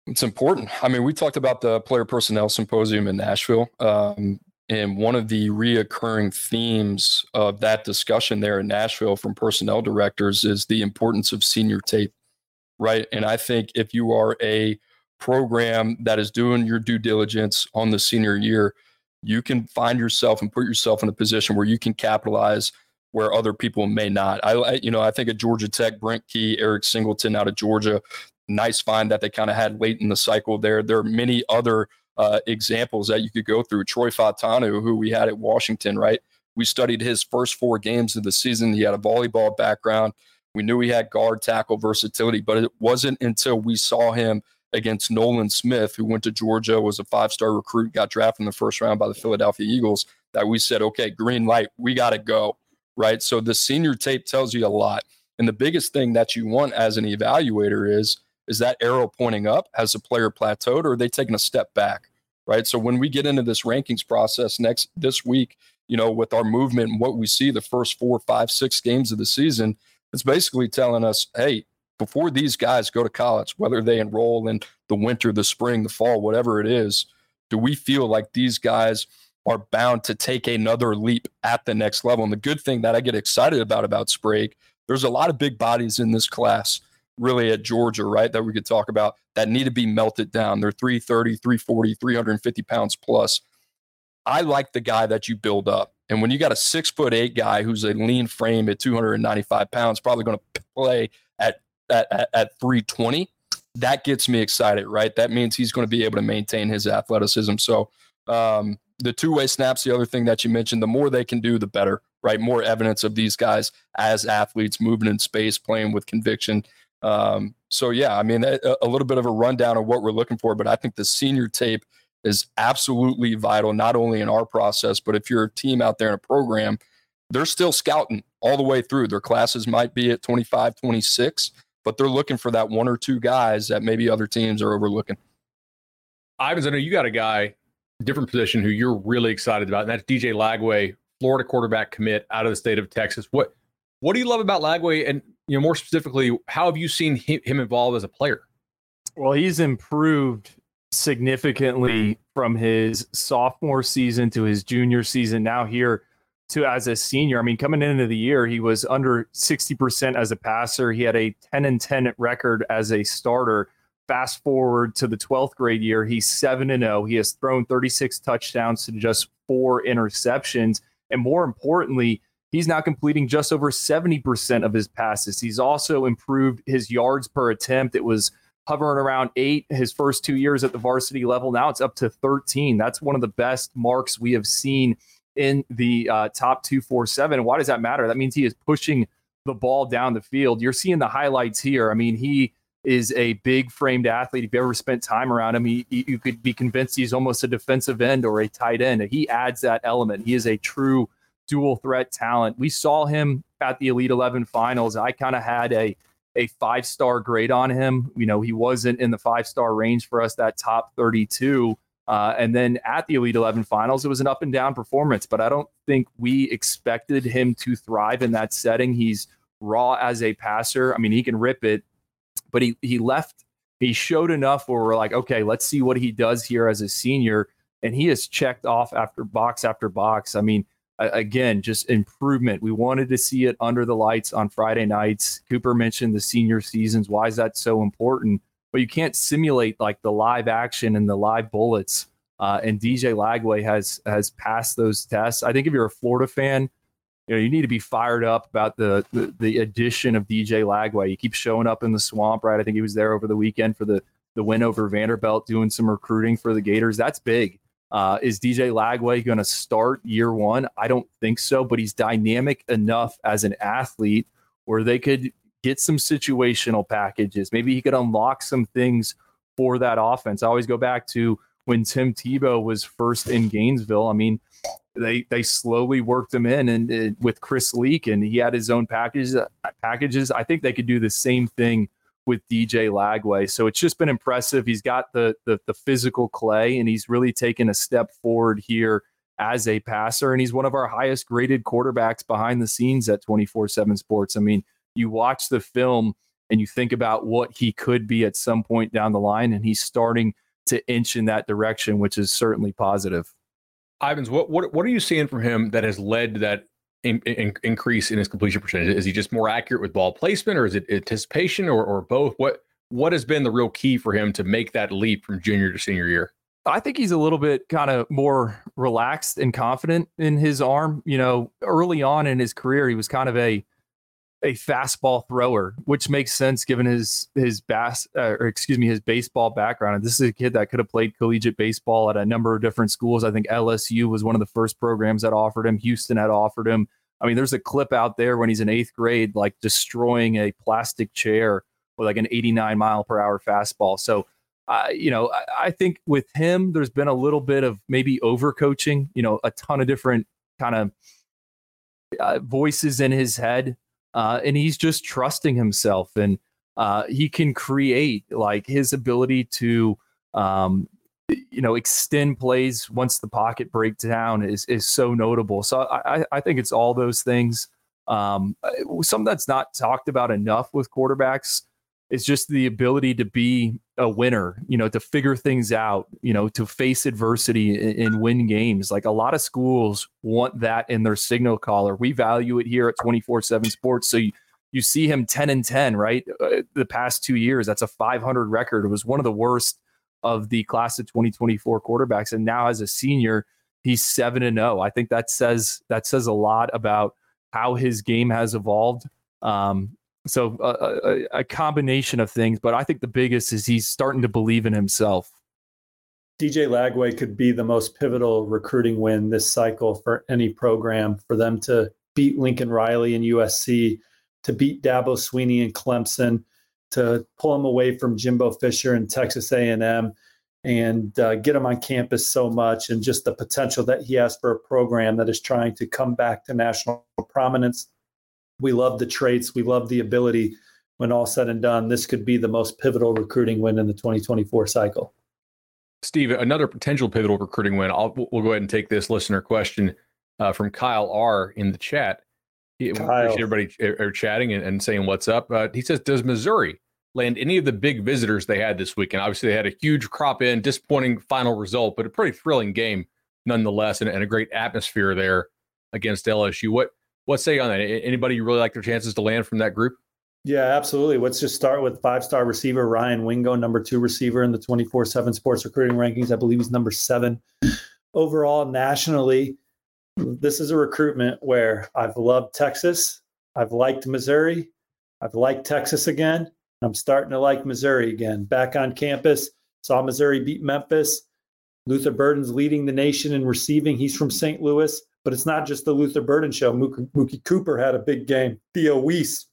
It's important. I mean, we talked about the Player Personnel Symposium in Nashville. Um, and one of the reoccurring themes of that discussion there in Nashville from personnel directors is the importance of senior tape, right? And I think if you are a program that is doing your due diligence on the senior year, you can find yourself and put yourself in a position where you can capitalize where other people may not. I, you know, I think at Georgia Tech, Brent Key, Eric Singleton out of Georgia, nice find that they kind of had late in the cycle there. There are many other uh, examples that you could go through. Troy Fautanu, who we had at Washington, right? We studied his first four games of the season. He had a volleyball background. We knew he had guard, tackle, versatility, but it wasn't until we saw him against Nolan Smith, who went to Georgia, was a five-star recruit, got drafted in the first round by the Philadelphia Eagles, that we said, okay, green light, we got to go, right? So the senior tape tells you a lot. And the biggest thing that you want as an evaluator is, is that arrow pointing up? Has the player plateaued, or are they taking a step back, right? So when we get into this rankings process next this week, you know, with our movement and what we see the first four, five, six games of the season, it's basically telling us, hey, before these guys go to college, whether they enroll in the winter, the spring, the fall, whatever it is, do we feel like these guys are bound to take another leap at the next level? And the good thing that I get excited about about Sprague, there's a lot of big bodies in this class, really at Georgia, right, that we could talk about that need to be melted down. They're three thirty, three forty, three fifty pounds plus. I like the guy that you build up. And when you got a six foot eight guy who's a lean frame at two ninety-five pounds, probably going to play at At, at, at three twenty, that gets me excited, right? That means he's going to be able to maintain his athleticism. So um, the two-way snaps, the other thing that you mentioned, the more they can do, the better, right? More evidence of these guys as athletes moving in space, playing with conviction. Um, so, yeah, I mean, a, a little bit of a rundown of what we're looking for, but I think the senior tape is absolutely vital, not only in our process, but if you're a team out there in a program, they're still scouting all the way through. Their classes might be at twenty-five, twenty-six, but they're looking for that one or two guys that maybe other teams are overlooking. Ivins, I know you got a guy, different position, who you're really excited about, and that's D J Lagway, Florida quarterback commit out of the state of Texas. What what do you love about Lagway, and you know more specifically, how have you seen him, him involved as a player? Well, he's improved significantly from his sophomore season to his junior season. Now here to as a senior, I mean, coming into the year, he was under sixty percent as a passer. He had a ten and ten record as a starter. Fast forward to the twelfth grade year, he's seven and oh. He has thrown thirty-six touchdowns to just four interceptions. And more importantly, he's now completing just over seventy percent of his passes. He's also improved his yards per attempt. It was hovering around eight his first two years at the varsity level. Now it's up to thirteen. That's one of the best marks we have seen in the uh, top two forty-seven. Why does that matter? That means he is pushing the ball down the field. You're seeing the highlights here. I mean, he is a big framed athlete. If you ever spent time around him, he, you could be convinced he's almost a defensive end or a tight end. He adds that element. He is a true dual threat talent. We saw him at the Elite eleven Finals. I kind of had a, a five-star grade on him. You know, he wasn't in the five-star range for us, that top thirty-two. Uh, and then at the Elite eleven Finals, it was an up and down performance, but I don't think we expected him to thrive in that setting. He's raw as a passer. I mean, he can rip it, but he he left. He showed enough where we're like, okay, let's see what he does here as a senior. And he has checked off after box after box. I mean, again, just improvement. We wanted to see it under the lights on Friday nights. Cooper mentioned the senior seasons. Why is that so important? But you can't simulate like the live action and the live bullets. Uh, and D J Lagway has has passed those tests. I think if you're a Florida fan, you know, you need to be fired up about the, the the addition of D J Lagway. He keeps showing up in the swamp, right? I think he was there over the weekend for the the win over Vanderbilt, doing some recruiting for the Gators. That's big. Uh, is D J Lagway going to start year one? I don't think so, but he's dynamic enough as an athlete where they could get some situational packages. Maybe he could unlock some things for that offense. I always go back to when Tim Tebow was first in Gainesville. I mean, they they slowly worked him in, and, and with Chris Leak, and he had his own packages. Packages. I think they could do the same thing with D J Lagway. So it's just been impressive. He's got the, the the physical clay, and he's really taken a step forward here as a passer. And he's one of our highest graded quarterbacks behind the scenes at twenty-four seven Sports. I mean, you watch the film and you think about what he could be at some point down the line, and he's starting to inch in that direction, which is certainly positive. Ivins, what what what are you seeing from him that has led to that In, in, increase in his completion percentage? Is he just more accurate with ball placement, or is it anticipation, or or both? What what has been the real key for him to make that leap from junior to senior year? I think he's a little bit kind of more relaxed and confident in his arm. You know, early on in his career, he was kind of a a fastball thrower, which makes sense given his his bass uh, or excuse me his baseball background. And this is a kid that could have played collegiate baseball at a number of different schools. I think L S U was one of the first programs that offered him. Houston had offered him. I mean, there's a clip out there when he's in eighth grade, like destroying a plastic chair with like an eighty-nine mile per hour fastball. So, uh, you know, I, I think with him, there's been a little bit of maybe overcoaching, you know, a ton of different kind of uh, voices in his head. Uh, and he's just trusting himself, and uh, he can create, like his ability to, um, you know, extend plays once the pocket breaks down is is so notable. So I, I think it's all those things. Um, something that's not talked about enough with quarterbacks is just the ability to be a winner, you know, to figure things out, you know, to face adversity and, and win games. Like a lot of schools want that in their signal caller. We value it here at twenty-four seven Sports. So you, you see him ten and ten, right? Uh, the past two years, that's a five hundred record. It was one of the worst of the class of twenty twenty-four quarterbacks, and now as a senior he's seven and oh. I think that says that says a lot about how his game has evolved. Um so a, a, a combination of things, but I think the biggest is he's starting to believe in himself. D J Lagway could be the most pivotal recruiting win this cycle for any program. For them to beat Lincoln Riley and U S C, to beat Dabo Sweeney and Clemson, to pull him away from Jimbo Fisher and Texas A and M, and uh, get him on campus so much, and just the potential that he has for a program that is trying to come back to national prominence. We love the traits. We love the ability. When all said and done, this could be the most pivotal recruiting win in the twenty twenty-four cycle. Steve, another potential pivotal recruiting win. I'll, we'll go ahead and take this listener question uh, from Kyle R. in the chat. We appreciate everybody are chatting and, and saying what's up. Uh, he says, does Missouri land any of the big visitors they had this weekend? Obviously, they had a huge crop in, disappointing final result, but a pretty thrilling game nonetheless, and, and a great atmosphere there against L S U. What what say on that? Anybody you really like their chances to land from that group? Yeah, absolutely. Let's just start with five-star receiver Ryan Wingo, number two receiver in the twenty-four seven Sports recruiting rankings. I believe he's number seven overall nationally. This is a recruitment where I've loved Texas, I've liked Missouri, I've liked Texas again, I'm starting to like Missouri again. Back on campus, saw Missouri beat Memphis. Luther Burden's leading the nation in receiving. He's from Saint Louis, but it's not just the Luther Burden show. Mookie, Mookie Cooper had a big game. Theo Weiss,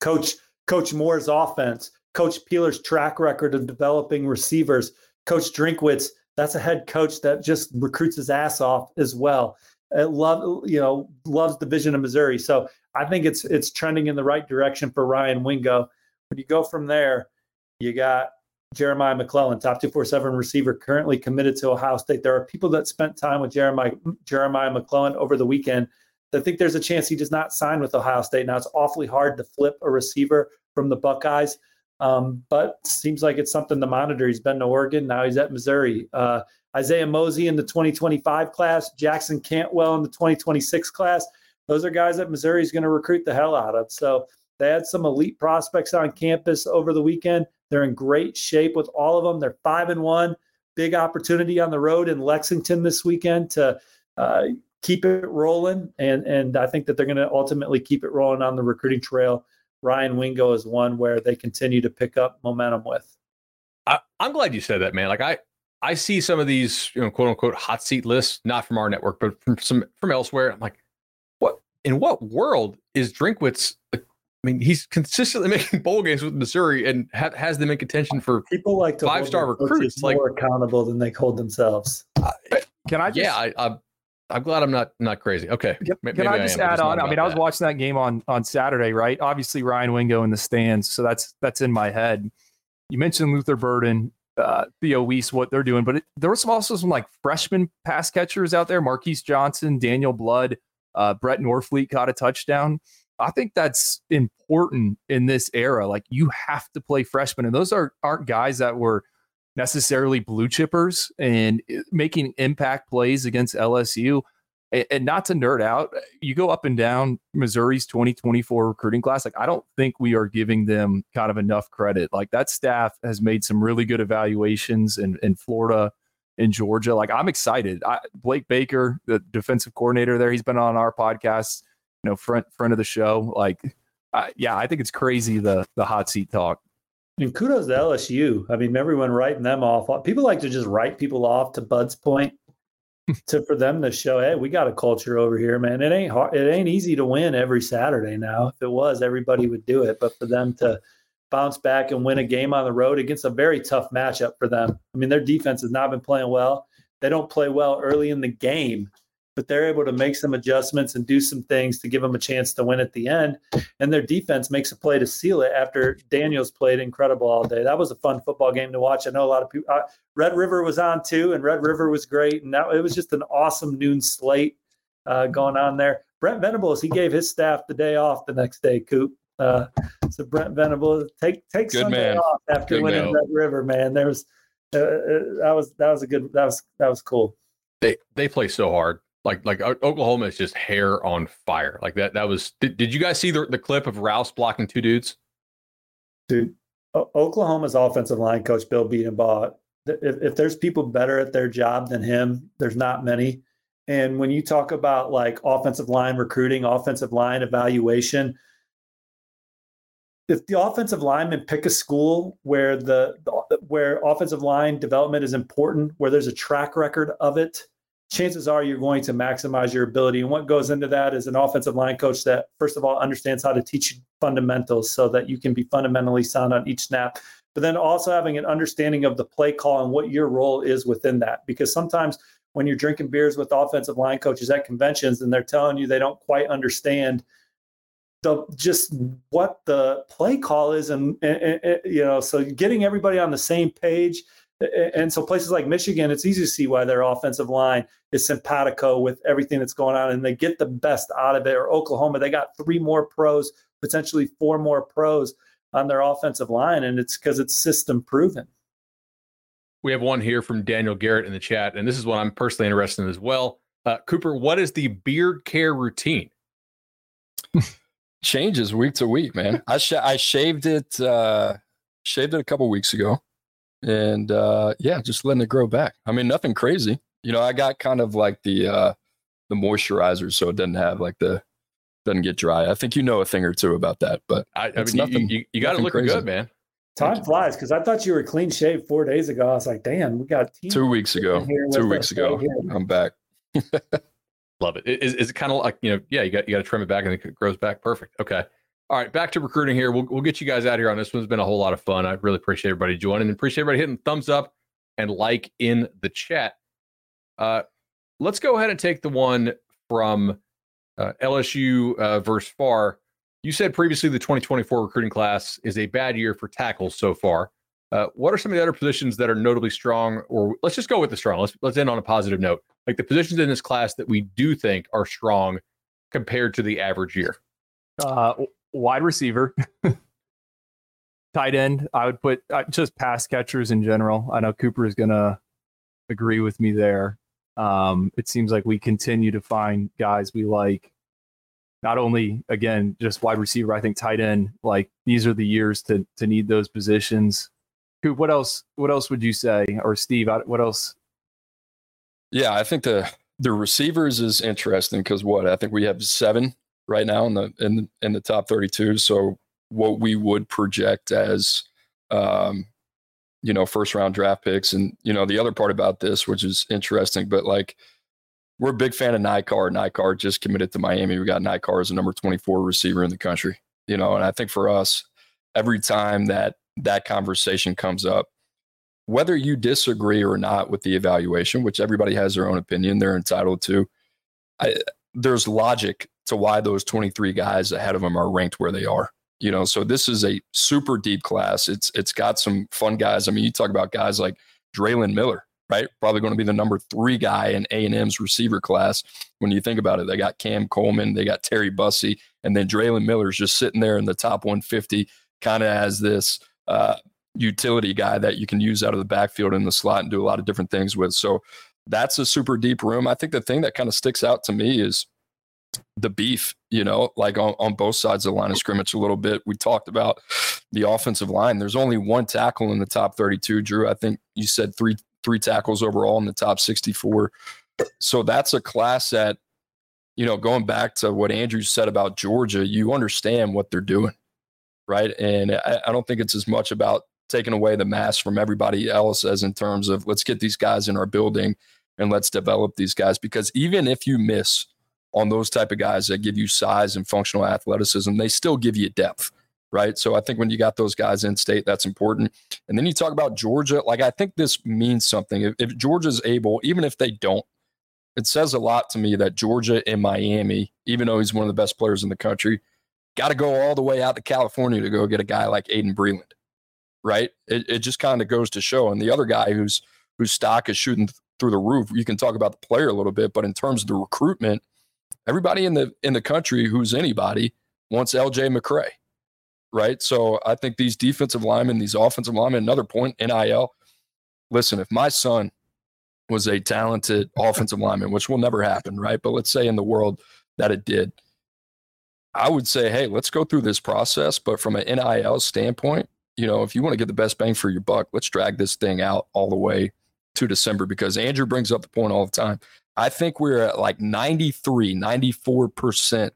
Coach, Coach Moore's offense, Coach Peeler's track record of developing receivers, Coach Drinkwitz. That's a head coach that just recruits his ass off as well. It love, you know, loves the vision of Missouri. So I think it's it's trending in the right direction for Ryan Wingo. When you go from there, you got Jeremiah McClellan, top two forty-seven receiver, currently committed to Ohio State. There are people that spent time with Jeremiah Jeremiah McClellan over the weekend that think there's a chance he does not sign with Ohio State. Now, it's awfully hard to flip a receiver from the Buckeyes. Um, but seems like it's something to monitor. He's been to Oregon. Now he's at Missouri. Uh, Isaiah Mosey in the twenty twenty-five class, Jackson Cantwell in the twenty twenty-six class. Those are guys that Missouri is going to recruit the hell out of. So they had some elite prospects on campus over the weekend. They're in great shape with all of them. They're five and one. Big opportunity on the road in Lexington this weekend to uh, keep it rolling. And, and I think that they're going to ultimately keep it rolling on the recruiting trail. Ryan Wingo is one where they continue to pick up momentum with. I, I'm glad you said that, man. Like I, I see some of these, you know, quote unquote hot seat lists, not from our network, but from some from elsewhere. I'm like, what in what world is Drinkwitz? Like, I mean, he's consistently making bowl games with Missouri and ha- has them in contention for people like to five star recruits. Like more accountable than they hold themselves. Uh, can I? Just, yeah, I, I, I'm glad I'm not not crazy. Okay. Can Maybe I just I am, add just on? I mean, I was that. watching that game on on Saturday, right? Obviously, Ryan Wingo in the stands, so that's that's in my head. You mentioned Luther Burden. Uh, Theo Weiss, what they're doing, but it, there was some, also some like freshman pass catchers out there. Marquise Johnson, Daniel Blood, uh, Brett Norfleet caught a touchdown. I think that's important in this era. Like you have to play freshmen, and those are aren't guys that were necessarily blue chippers and making impact plays against L S U. And, and not to nerd out, you go up and down Missouri's twenty twenty-four recruiting class. Like, I don't think we are giving them kind of enough credit. Like, that staff has made some really good evaluations in, in Florida and Georgia. Like, I'm excited. I, Blake Baker, the defensive coordinator there, he's been on our podcast, you know, front front of the show. Like, I, yeah, I think it's crazy, the the hot seat talk. And kudos to L S U. I mean, remember when writing them off? People like to just write people off, to Bud's point. to for them to show, hey, we got a culture over here, man. It ain't hard. It ain't easy to win every Saturday now. If it was, everybody would do it. But for them to bounce back and win a game on the road against a very tough matchup for them. I mean, their defense has not been playing well. They don't play well early in the game, but they're able to make some adjustments and do some things to give them a chance to win at the end. And their defense makes a play to seal it after Daniels played incredible all day. That was a fun football game to watch. I know a lot of people, uh, Red River was on too, and Red River was great. And that, it was just an awesome noon slate uh, going on there. Brent Venables, he gave his staff the day off the next day, Coop. Uh, so Brent Venables, take, take good Sunday man. off after good winning man. Red River, man. There was, uh, that was, that was a good, that was, that was cool. They, they play so hard. Like, like Oklahoma is just hair on fire. Like that, that was, did, did you guys see the, the clip of Rouse blocking two dudes? Dude, o- Oklahoma's offensive line coach, Bill Beatenbaugh, th- if, if there's people better at their job than him, there's not many. And when you talk about like offensive line recruiting, offensive line evaluation, if the offensive linemen pick a school where the, the where offensive line development is important, where there's a track record of it, chances are you're going to maximize your ability. And what goes into that is an offensive line coach that, first of all, understands how to teach you fundamentals so that you can be fundamentally sound on each snap, but then also having an understanding of the play call and what your role is within that. Because sometimes when you're drinking beers with offensive line coaches at conventions and they're telling you they don't quite understand the, just what the play call is. And, and, and, you know, so getting everybody on the same page. And so places like Michigan, it's easy to see why their offensive line is simpatico with everything that's going on, and they get the best out of it. Or Oklahoma, they got three more pros, potentially four more pros on their offensive line, and it's because it's system proven. We have one here from Daniel Garrett in the chat, and this is what I'm personally interested in as well. Uh, Cooper, what is the beard care routine? Changes week to week, man. I sh- I shaved it, uh, shaved it a couple weeks ago. And, uh, yeah, just letting it grow back. I mean, nothing crazy. You know, I got kind of like the, uh, the moisturizer, so it doesn't have like the, doesn't get dry. I think you know a thing or two about that, but I, I mean, nothing, you, you, you got it looking good, man. Time flies. Cause I thought you were clean shaved four days ago. I was like, damn, we got two weeks ago, two weeks ago. I'm back. Love it. Is, is it kind of like, you know, yeah, you got, you got to trim it back and it grows back. Perfect. Okay. All right, back to recruiting here. We'll we'll get you guys out of here on this one. It's been a whole lot of fun. I really appreciate everybody joining, and appreciate everybody hitting thumbs up and like in the chat. Uh, let's go ahead and take the one from uh, L S U uh, versus F A R. You said previously the twenty twenty-four recruiting class is a bad year for tackles so far. Uh, what are some of the other positions that are notably strong? Or let's just go with the strong. Let's let's end on a positive note. Like the positions in this class that we do think are strong compared to the average year. Uh. Wide receiver. Tight end, I would put uh, just pass catchers in general. I know Cooper is going to agree with me there. Um, it seems like we continue to find guys we like. Not only, again, just wide receiver, I think tight end, like these are the years to to need those positions. Coop, what else What else would you say? Or Steve, what else? Yeah, I think the the receivers is interesting because what? I think we have seven right now in the in, in the top thirty-two. So what we would project as, um, you know, first round draft picks. And, you know, the other part about this, which is interesting, but like, we're a big fan of NICAR. NICAR just committed to Miami. We got NICAR as a number twenty-four receiver in the country, you know, and I think for us, every time that that conversation comes up, whether you disagree or not with the evaluation, which everybody has their own opinion, they're entitled to, I, there's logic to why those twenty-three guys ahead of them are ranked where they are, you know? So this is a super deep class. It's, it's got some fun guys. I mean, you talk about guys like Draylen Miller, right? Probably going to be the number three guy in A and M's receiver class. When you think about it, they got Cam Coleman, they got Terry Bussey, and then Draylen Miller's just sitting there in the top one fifty, kind of as this uh, utility guy that you can use out of the backfield in the slot and do a lot of different things with. So that's a super deep room. I think the thing that kind of sticks out to me is the beef, you know, like on, on both sides of the line of scrimmage a little bit. We talked about the offensive line. There's only one tackle in the top thirty-two, Drew. I think you said three three tackles overall in the top sixty-four. So that's a class that, you know, going back to what Andrew said about Georgia, you understand what they're doing, right? And I, I don't think it's as much about taking away the mass from everybody else as in terms of let's get these guys in our building and let's develop these guys. Because even if you miss on those type of guys that give you size and functional athleticism, they still give you depth, right? So I think when you got those guys in state, that's important. And then you talk about Georgia. Like, I think this means something. If, if Georgia's able, even if they don't, it says a lot to me that Georgia and Miami, even though he's one of the best players in the country, got to go all the way out to California to go get a guy like Aiden Breland, right? It, it just kind of goes to show. And the other guy who's, whose stock is shooting th- through the roof, you can talk about the player a little bit, but in terms of the recruitment, everybody in the in the country who's anybody wants L J McCray. Right. So I think these defensive linemen, these offensive linemen, another point, N I L. Listen, if my son was a talented offensive lineman, which will never happen, right? But let's say in the world that it did, I would say, hey, let's go through this process. But from an N I L standpoint, you know, if you want to get the best bang for your buck, let's drag this thing out all the way to December, because Andrew brings up the point all the time. I think we're at like ninety-three, ninety-four percent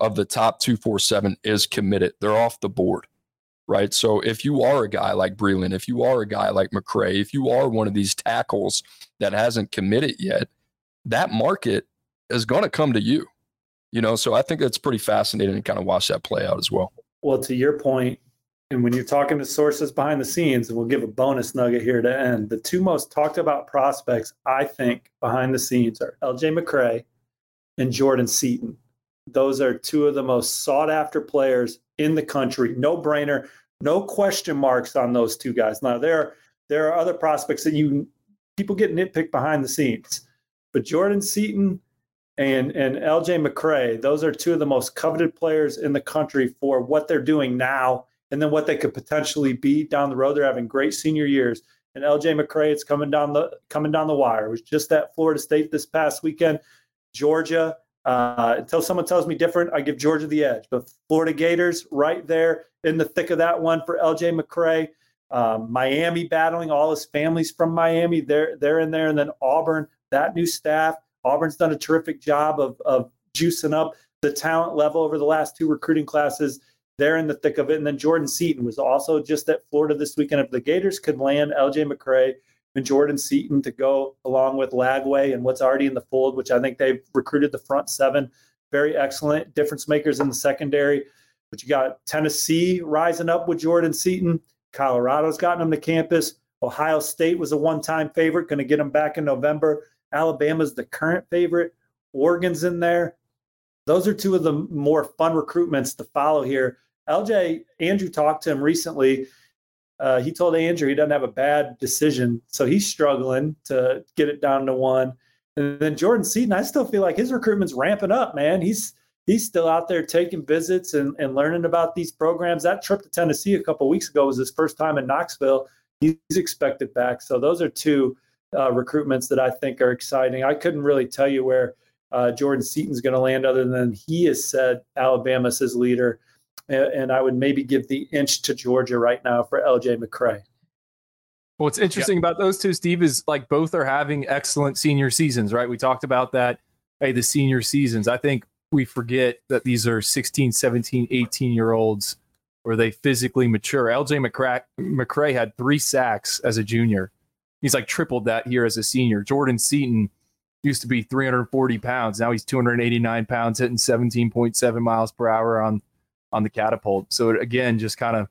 of the top two forty-seven is committed. They're off the board, right? So if you are a guy like Breland, if you are a guy like McCray, if you are one of these tackles that hasn't committed yet, that market is going to come to you, you know? So I think that's pretty fascinating to kind of watch that play out as well. Well, to your point, and when you're talking to sources behind the scenes, and we'll give a bonus nugget here to end, the two most talked about prospects, I think, behind the scenes are L J McCray and Jordan Seaton. Those are two of the most sought after players in the country. No brainer, no question marks on those two guys. Now, there, there are other prospects that you people get nitpicked behind the scenes, but Jordan Seaton and and L J McCray, those are two of the most coveted players in the country for what they're doing now, and then what they could potentially be down the road. They're having great senior years. And L J McCray, it's coming down the coming down the wire. It was just at Florida State this past weekend. Georgia, uh, until someone tells me different, I give Georgia the edge. But Florida Gators right there in the thick of that one for L J McCray. Um, Miami battling, all his family's from Miami. They're, they're in there. And then Auburn, that new staff. Auburn's done a terrific job of, of juicing up the talent level over the last two recruiting classes. They're in the thick of it. And then Jordan Seaton was also just at Florida this weekend. If the Gators could land L J McCray and Jordan Seaton to go along with Lagway and what's already in the fold, which I think they've recruited the front seven, very excellent difference makers in the secondary. But you got Tennessee rising up with Jordan Seaton. Colorado's gotten them to campus. Ohio State was a one-time favorite, going to get them back in November. Alabama's the current favorite. Oregon's in there. Those are two of the more fun recruitments to follow here. L J, Andrew talked to him recently. Uh, he told Andrew he doesn't have a bad decision, so he's struggling to get it down to one. And then Jordan Seaton, I still feel like his recruitment's ramping up, man. He's he's still out there taking visits and, and learning about these programs. That trip to Tennessee a couple of weeks ago was his first time in Knoxville. He's expected back. So those are two uh, recruitments that I think are exciting. I couldn't really tell you where uh, Jordan Seaton's going to land other than he has said Alabama's his leader. And, and I would maybe give the inch to Georgia right now for L J McCray. What's interesting yeah. about those two, Steve, is like both are having excellent senior seasons, right? We talked about that. Hey, the senior seasons. I think we forget that these are sixteen, seventeen, eighteen-year-olds where they physically mature. L J McCray, McCray had three sacks as a junior. He's like tripled that here as a senior. Jordan Seaton used to be three hundred forty pounds. Now he's two hundred eighty-nine pounds, hitting seventeen point seven miles per hour on, on the catapult. So, again, just kind of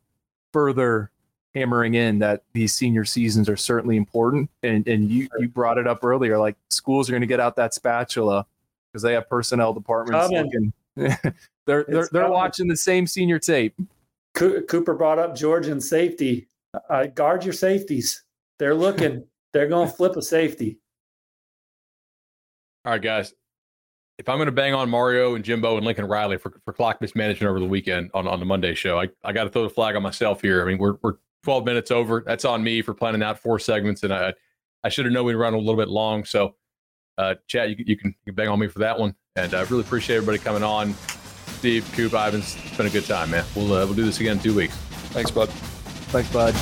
further hammering in that these senior seasons are certainly important. And and you, you brought it up earlier, like schools are going to get out that spatula because they have personnel departments. Looking. they're they're, they're watching the same senior tape. Cooper brought up Georgian safety. Uh, guard your safeties. They're looking. They're going to flip a safety. All right, guys. If I'm going to bang on Mario and Jimbo and Lincoln Riley for, for clock mismanagement over the weekend on, on the Monday show, I, I got to throw the flag on myself here. I mean, we're we're twelve minutes over. That's on me for planning out four segments, and I I should have known we'd run a little bit long. So, uh, Chad, you, you, can, you can bang on me for that one. And I really appreciate everybody coming on. Steve, Coop, Ivins, it's been a good time, man. We'll uh, we'll do this again in two weeks. Thanks, bud. Thanks, bud.